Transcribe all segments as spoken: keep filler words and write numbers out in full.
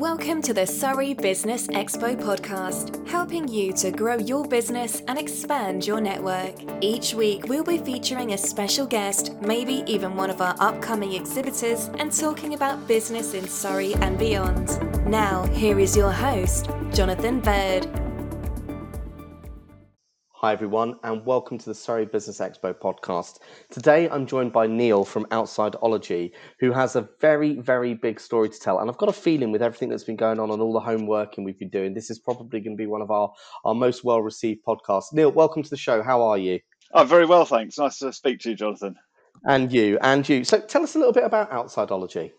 Welcome to the Surrey Business Expo podcast, helping you to grow your business and expand your network. Each week, we'll be featuring a special guest, maybe even one of our upcoming exhibitors, and talking about business in Surrey and beyond. Now, here is your host, Jonathan Bird. Hi everyone, and welcome to the Surrey Business Expo podcast. Today I'm joined by Neil from Outsideology, who has a very, very big story to tell. And I've got a feeling with everything that's been going on and all the homework and we've been doing, this is probably going to be one of our, our most well-received podcasts. Neil, welcome to the show. How are you? I'm very well, thanks. Nice to speak to you, Jonathan. And you, and you. So tell us a little bit about Outsideology.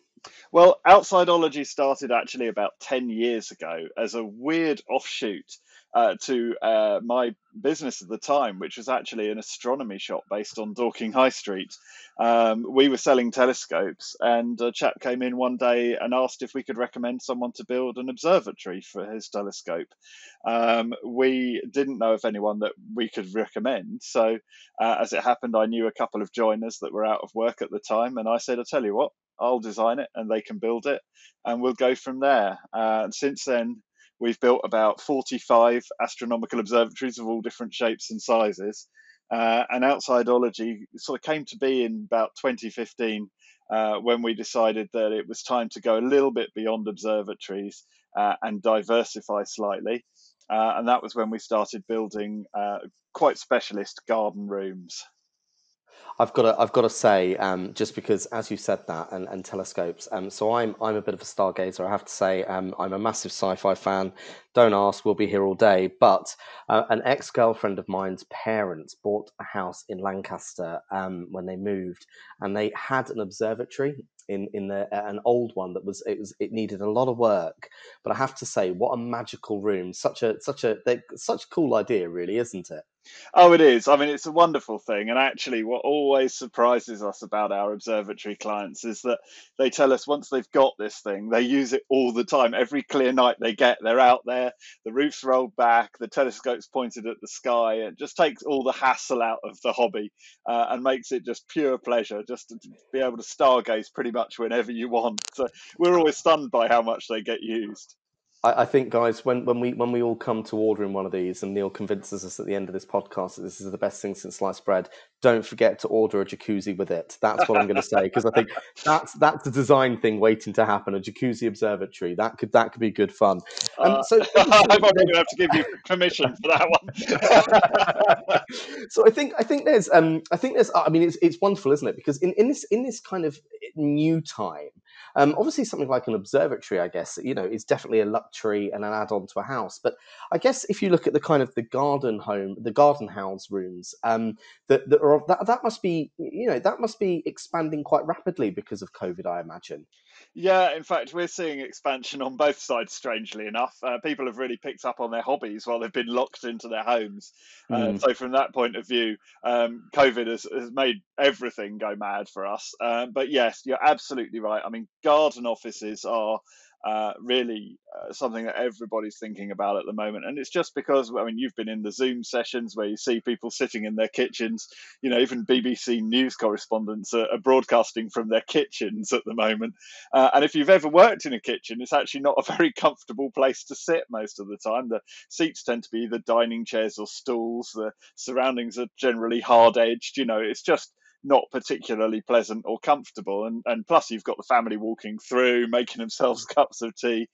Well, Outsideology started actually about ten years ago as a weird offshoot Uh, to uh, my business at the time, which was actually an astronomy shop based on Dorking High Street. Um, we were selling telescopes, and a chap came in one day and asked if we could recommend someone to build an observatory for his telescope. Um, we didn't know of anyone that we could recommend. So uh, as it happened, I knew a couple of joiners that were out of work at the time. And I said, I'll tell you what, I'll design it and they can build it and we'll go from there. Uh, and since then, we've built about forty-five astronomical observatories of all different shapes and sizes. Uh, and Outsideology sort of came to be in about twenty fifteen uh, when we decided that it was time to go a little bit beyond observatories uh, and diversify slightly. Uh, and that was when we started building uh, quite specialist garden rooms. I've got to, I've got to say, um, just because as you said that, and, and telescopes, um, so I'm I'm a bit of a stargazer, I have to say. um, I'm a massive sci-fi fan. Don't ask, we'll be here all day. But uh, an ex-girlfriend of mine's parents bought a house in Lancaster um, when they moved, and they had an observatory in in the, uh, an old one that was it was it needed a lot of work. But I have to say, what a magical room! Such a such a they, such cool idea, really, isn't it? Oh, it is. I mean, it's a wonderful thing. And actually, what always surprises us about our observatory clients is that they tell us once they've got this thing, they use it all the time. Every clear night they get, they're out there, the roof's rolled back, the telescope's pointed at the sky. It just takes all the hassle out of the hobby uh, and makes it just pure pleasure, just to be able to stargaze pretty much whenever you want. So we're always stunned by how much they get used. I think, guys, when, when we when we all come to ordering one of these, and Neil convinces us at the end of this podcast that this is the best thing since sliced bread, don't forget to order a jacuzzi with it. That's what I'm going to say, because I think that's that's the design thing waiting to happen. A jacuzzi observatory that could that could be good fun. Um, uh, so I'm probably going to have to give you permission for that one. So I think I think there's um I think there's I mean it's it's wonderful, isn't it? Because in, in this in this kind of new time, um, obviously something like an observatory, I guess, you know, is definitely a luxury and an add-on to a house. But I guess if you look at the kind of the garden home, the garden house rooms, um, that that, are, that that must be, you know, that must be expanding quite rapidly because of COVID, I imagine. Yeah, in fact, we're seeing expansion on both sides, strangely enough. Uh, people have really picked up on their hobbies while they've been locked into their homes. Uh, mm. So from that point of view, um, COVID has, has made everything go mad for us. Uh, but yes, you're absolutely right. I mean, garden offices are Uh, really uh, something that everybody's thinking about at the moment. And it's just because, I mean, you've been in the Zoom sessions where you see people sitting in their kitchens. You know, even B B C news correspondents are, are broadcasting from their kitchens at the moment. Uh, and if you've ever worked in a kitchen, it's actually not a very comfortable place to sit most of the time. The seats tend to be either dining chairs or stools. The surroundings are generally hard-edged. You know, it's just not particularly pleasant or comfortable, and and plus you've got the family walking through making themselves cups of tea.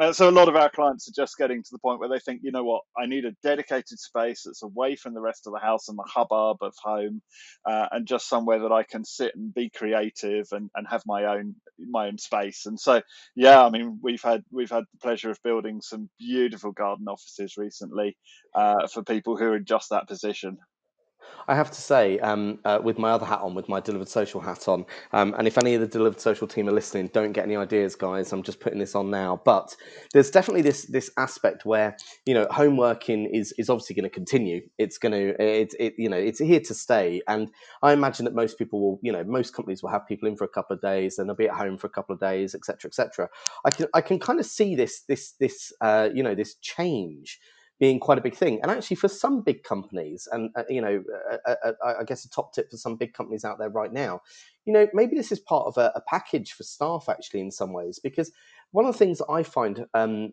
Uh, so a lot of our clients are just getting to the point where they think, you know what, I need a dedicated space that's away from the rest of the house and the hubbub of home, uh, and just somewhere that I can sit and be creative and, and have my own my own space. And so, yeah, I mean, we've had we've had the pleasure of building some beautiful garden offices recently uh, for people who are in just that position. I have to say, um, uh, with my other hat on, with my Delivered Social hat on, um, and if any of the Delivered Social team are listening, don't get any ideas, guys. I'm just putting this on now. But there's definitely this this aspect where, you know, home working is is obviously going to continue. It's going to, it, it you know, it's here to stay. And I imagine that most people will, you know, most companies will have people in for a couple of days, and they'll be at home for a couple of days, et cetera, et cetera. I can I can kind of see this this this uh, you know, this change being quite a big thing. And actually for some big companies, and uh, you know, uh, uh, I guess a top tip for some big companies out there right now, you know, maybe this is part of a, a package for staff actually in some ways, because one of the things that I find um,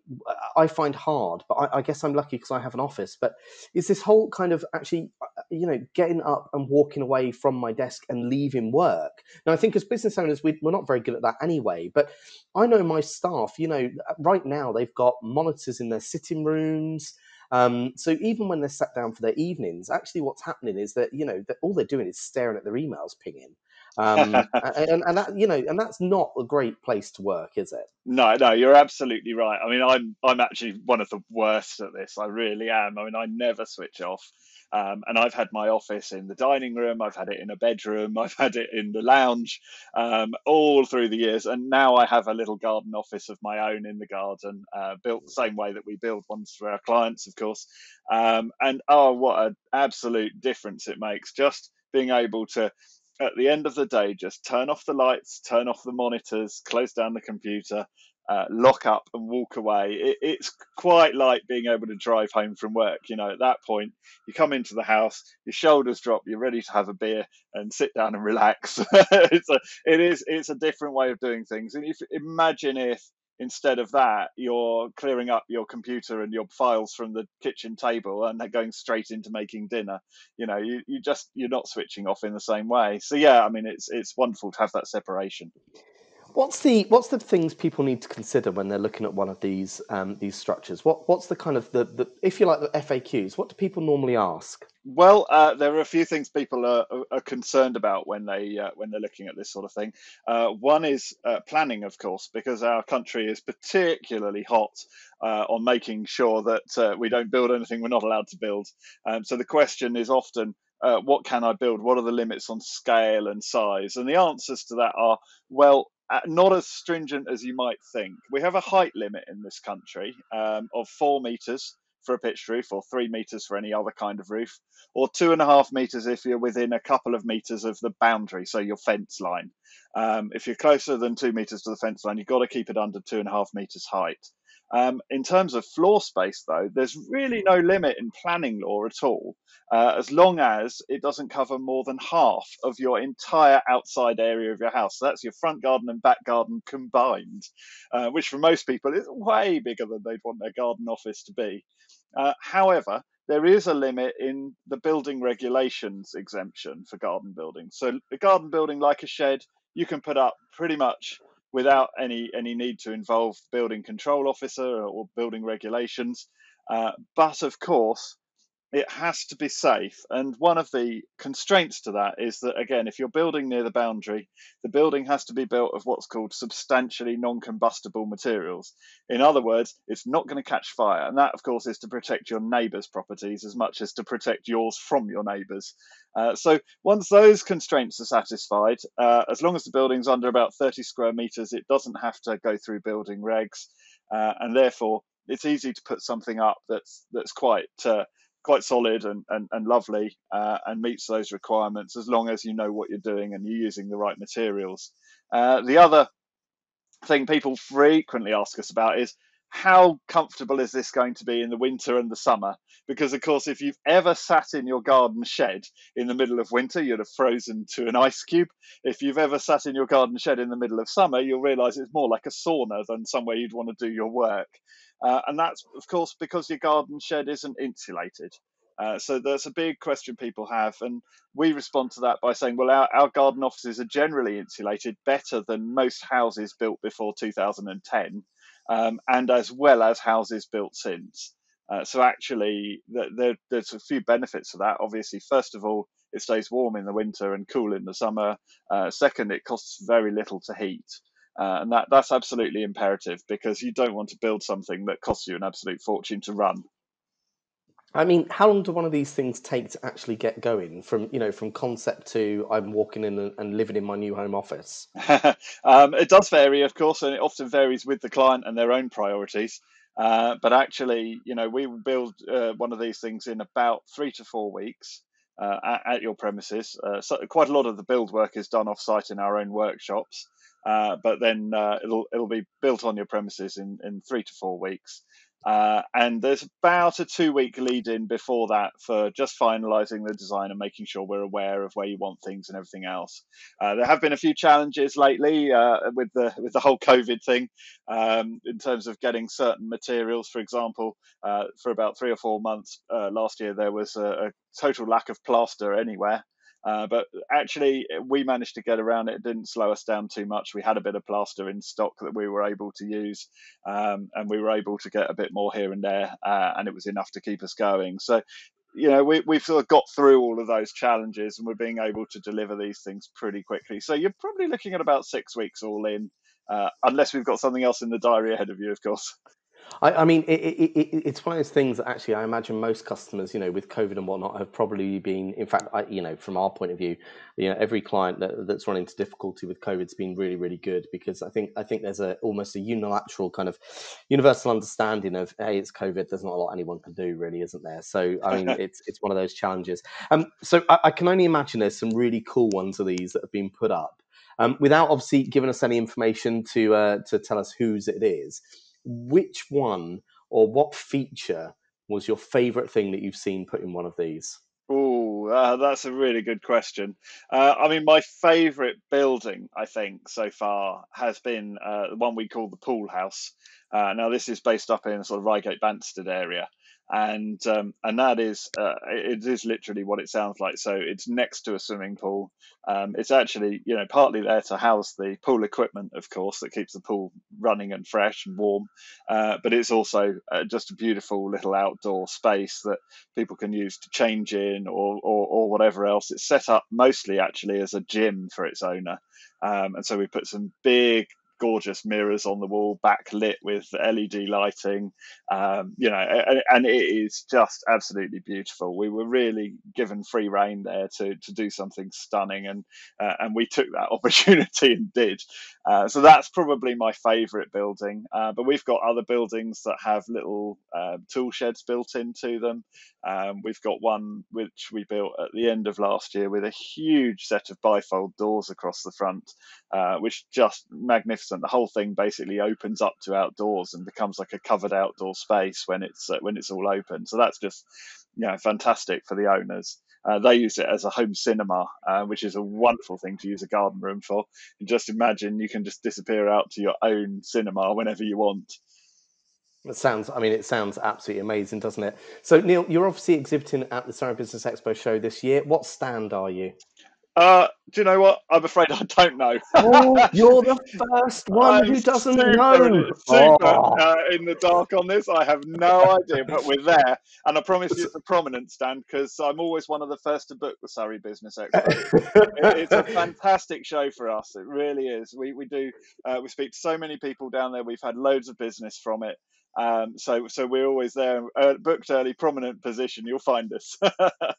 I find hard, but I, I guess I'm lucky because I have an office, but is this whole kind of actually, you know, getting up and walking away from my desk and leaving work. Now, I think as business owners, we, we're not very good at that anyway, but I know my staff, you know, right now they've got monitors in their sitting rooms. Um, so even when they're sat down for their evenings, actually what's happening is that, you know, that all they're doing is staring at their emails pinging. um and, and that you know and that's not a great place to work, is it? No no you're absolutely right. I mean, i'm i'm actually one of the worst at this. I really am. I mean, I never switch off, um and I've had my office in the dining room, I've had it in a bedroom, I've had it in the lounge, um all through the years, and now I have a little garden office of my own in the garden, uh built the same way that we build ones for our clients, of course. Um and oh, what an absolute difference it makes, just being able to, at the end of the day, just turn off the lights, turn off the monitors, close down the computer, uh, lock up and walk away. It, it's quite like being able to drive home from work. You know, at that point, you come into the house, your shoulders drop, you're ready to have a beer and sit down and relax. it's a, it is, it's a different way of doing things. And if, imagine if, instead of that, you're clearing up your computer and your files from the kitchen table and they're going straight into making dinner. You know, you, you just, you're not switching off in the same way. So yeah, I mean, it's it's wonderful to have that separation. What's the what's the things people need to consider when they're looking at one of these um, these structures? What what's the kind of the, the if you like the F A Qs? What do people normally ask? Well, uh, there are a few things people are, are concerned about when they uh, when they're looking at this sort of thing. Uh, one is uh, planning, of course, because our country is particularly hot uh, on making sure that uh, we don't build anything we're not allowed to build. Um, so the question is often, uh, what can I build? What are the limits on scale and size? And the answers to that are, well, not as stringent as you might think. We have a height limit in this country um, of four metres for a pitched roof, or three metres for any other kind of roof, or two and a half metres if you're within a couple of metres of the boundary, so your fence line. Um, if you're closer than two metres to the fence line, you've got to keep it under two and a half metres height. Um, in terms of floor space, though, there's really no limit in planning law at all, uh, as long as it doesn't cover more than half of your entire outside area of your house. So that's your front garden and back garden combined, uh, which for most people is way bigger than they'd want their garden office to be. Uh, however, there is a limit in the building regulations exemption for garden buildings. So a garden building, like a shed, you can put up pretty much without any any need to involve the building control officer or building regulations. Uh, but of course, it has to be safe. And one of the constraints to that is that, again, if you're building near the boundary, the building has to be built of what's called substantially non-combustible materials. In other words, it's not going to catch fire. And that, of course, is to protect your neighbours' properties as much as to protect yours from your neighbours. Uh, so once those constraints are satisfied, uh, as long as the building's under about thirty square metres, it doesn't have to go through building regs. Uh, and therefore, it's easy to put something up that's that's quite... Uh, quite solid and, and, and lovely uh, and meets those requirements, as long as you know what you're doing and you're using the right materials. Uh, the other thing people frequently ask us about is, how comfortable is this going to be in the winter and the summer? Because, of course, if you've ever sat in your garden shed in the middle of winter, you'd have frozen to an ice cube. If you've ever sat in your garden shed in the middle of summer, you'll realise it's more like a sauna than somewhere you'd want to do your work. Uh, and that's, of course, because your garden shed isn't insulated. Uh, so that's a big question people have. And we respond to that by saying, well, our, our garden offices are generally insulated better than most houses built before two thousand ten. Um, and as well as houses built since. Uh, so actually, the, the, there's a few benefits to that. Obviously, first of all, it stays warm in the winter and cool in the summer. Uh, second, it costs very little to heat. Uh, and that, that's absolutely imperative, because you don't want to build something that costs you an absolute fortune to run. I mean, how long do one of these things take to actually get going from, you know, from concept to I'm walking in and living in my new home office? um, it does vary, of course, and it often varies with the client and their own priorities. Uh, but actually, you know, we build uh, one of these things in about three to four weeks uh, at, at your premises. Uh, so quite a lot of the build work is done off-site in our own workshops. Uh, but then uh, it'll it'll be built on your premises in, in three to four weeks. Uh, and there's about a two-week lead-in before that for just finalising the design and making sure we're aware of where you want things and everything else. Uh, there have been a few challenges lately uh, with the with the whole COVID thing um, in terms of getting certain materials. For example, uh, for about three or four months uh, last year, there was a, a total lack of plaster anywhere. Uh, but actually, we managed to get around it. It didn't slow us down too much. We had a bit of plaster in stock that we were able to use, um, and we were able to get a bit more here and there, uh, and it was enough to keep us going. So, you know, we, we've sort of got through all of those challenges, and we're being able to deliver these things pretty quickly. So you're probably looking at about six weeks all in, uh, unless we've got something else in the diary ahead of you, of course. I, I mean, it, it, it, it's one of those things that actually I imagine most customers, you know, with COVID and whatnot have probably been, in fact, I, you know, from our point of view, you know, every client that, that's run into difficulty with COVID has been really, really good, because I think I think there's a almost a unilateral kind of universal understanding of, hey, it's COVID, there's not a lot anyone can do really, isn't there? So, I mean, it's it's one of those challenges. Um, so I, I can only imagine there's some really cool ones of these that have been put up um, without obviously giving us any information to uh, to tell us whose it is. Which one or what feature was your favourite thing that you've seen put in one of these? Oh, uh, that's a really good question. Uh, I mean, my favourite building, I think, so far has been uh, the one we call the Pool House. Uh, now, this is based up in the sort of Reigate Banstead area. And um, and that is, uh, it is literally what it sounds like. So it's next to a swimming pool. Um, it's actually, you know, partly there to house the pool equipment, of course, that keeps the pool running and fresh and warm. Uh, but it's also uh, just a beautiful little outdoor space that people can use to change in or, or, or whatever else. It's set up mostly actually as a gym for its owner. Um, and so we put some big, gorgeous mirrors on the wall, backlit with L E D lighting, um, you know, and, and it is just absolutely beautiful. We were really given free rein there to to do something stunning, and uh, and we took that opportunity and did. Uh, so that's probably my favourite building. Uh, but we've got other buildings that have little uh, tool sheds built into them. Um, we've got one which we built at the end of last year with a huge set of bifold doors across the front, uh, which just magnificent. And the whole thing basically opens up to outdoors and becomes like a covered outdoor space when it's uh, when it's all open. So that's just, you know, fantastic for the owners. Uh, they use it as a home cinema, uh, which is a wonderful thing to use a garden room for. And just imagine you can just disappear out to your own cinema whenever you want. It sounds, I mean, it sounds absolutely amazing, doesn't it? So, Neil, you're obviously exhibiting at the Surrey Business Expo show this year. What stand are you? Uh, do you know what? I'm afraid I don't know. Oh, you're the first one who doesn't super, know. Super oh. uh, in the dark on this. I have no idea, but we're there. And I promise you it's a prominent stand because I'm always one of the first to book the Surrey Business Expo. it, it's a fantastic show for us. It really is. We we do uh, we speak to so many people down there. We've had loads of business from it. Um, so, so we're always there, uh, booked early, prominent position. You'll find us.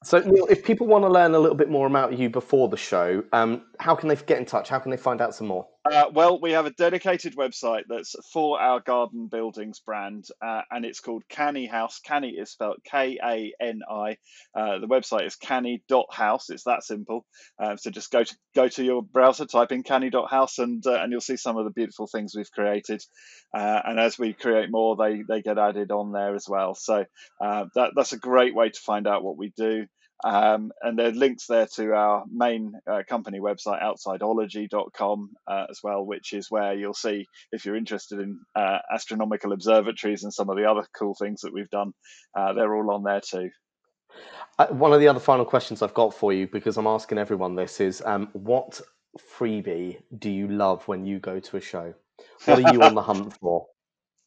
So, Neil, if people want to learn a little bit more about you before the show, um, how can they get in touch? How can they find out some more? Uh, well, we have a dedicated website that's for our garden buildings brand, uh, and it's called Kani.House. Kani is spelled K A N I. Uh, the website is Kani dot house. It's that simple. Uh, so just go to go to your browser, type in Kani dot house, and uh, and you'll see some of the beautiful things we've created. Uh, and as we create more, they they get added on there as well. So uh, that that's a great way to find out what we do. Um, and there are links there to our main uh, company website, outsideology dot com, uh, as well, which is where you'll see, if you're interested in uh, astronomical observatories and some of the other cool things that we've done, uh, they're all on there too. Uh, one of the other final questions I've got for you, because I'm asking everyone this, is um, what freebie do you love when you go to a show? What are you on the hunt for?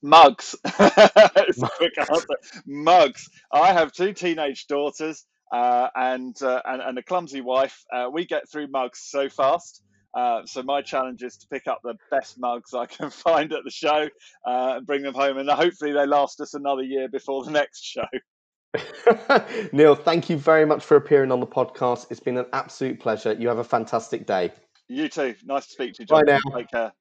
Mugs. It's a quick answer. Mugs. I have two teenage daughters. Uh, and, uh, and and a clumsy wife. Uh, we get through mugs so fast. Uh, so my challenge is to pick up the best mugs I can find at the show uh, and bring them home. And hopefully they last us another year before the next show. Neil, thank you very much for appearing on the podcast. It's been an absolute pleasure. You have a fantastic day. You too. Nice to speak to you, John. Bye now. Take care.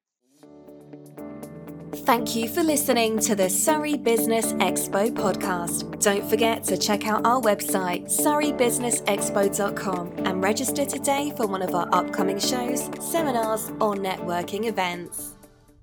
Thank you for listening to the Surrey Business Expo podcast. Don't forget to check out our website, surrey business expo dot com, and register today for one of our upcoming shows, seminars, or networking events.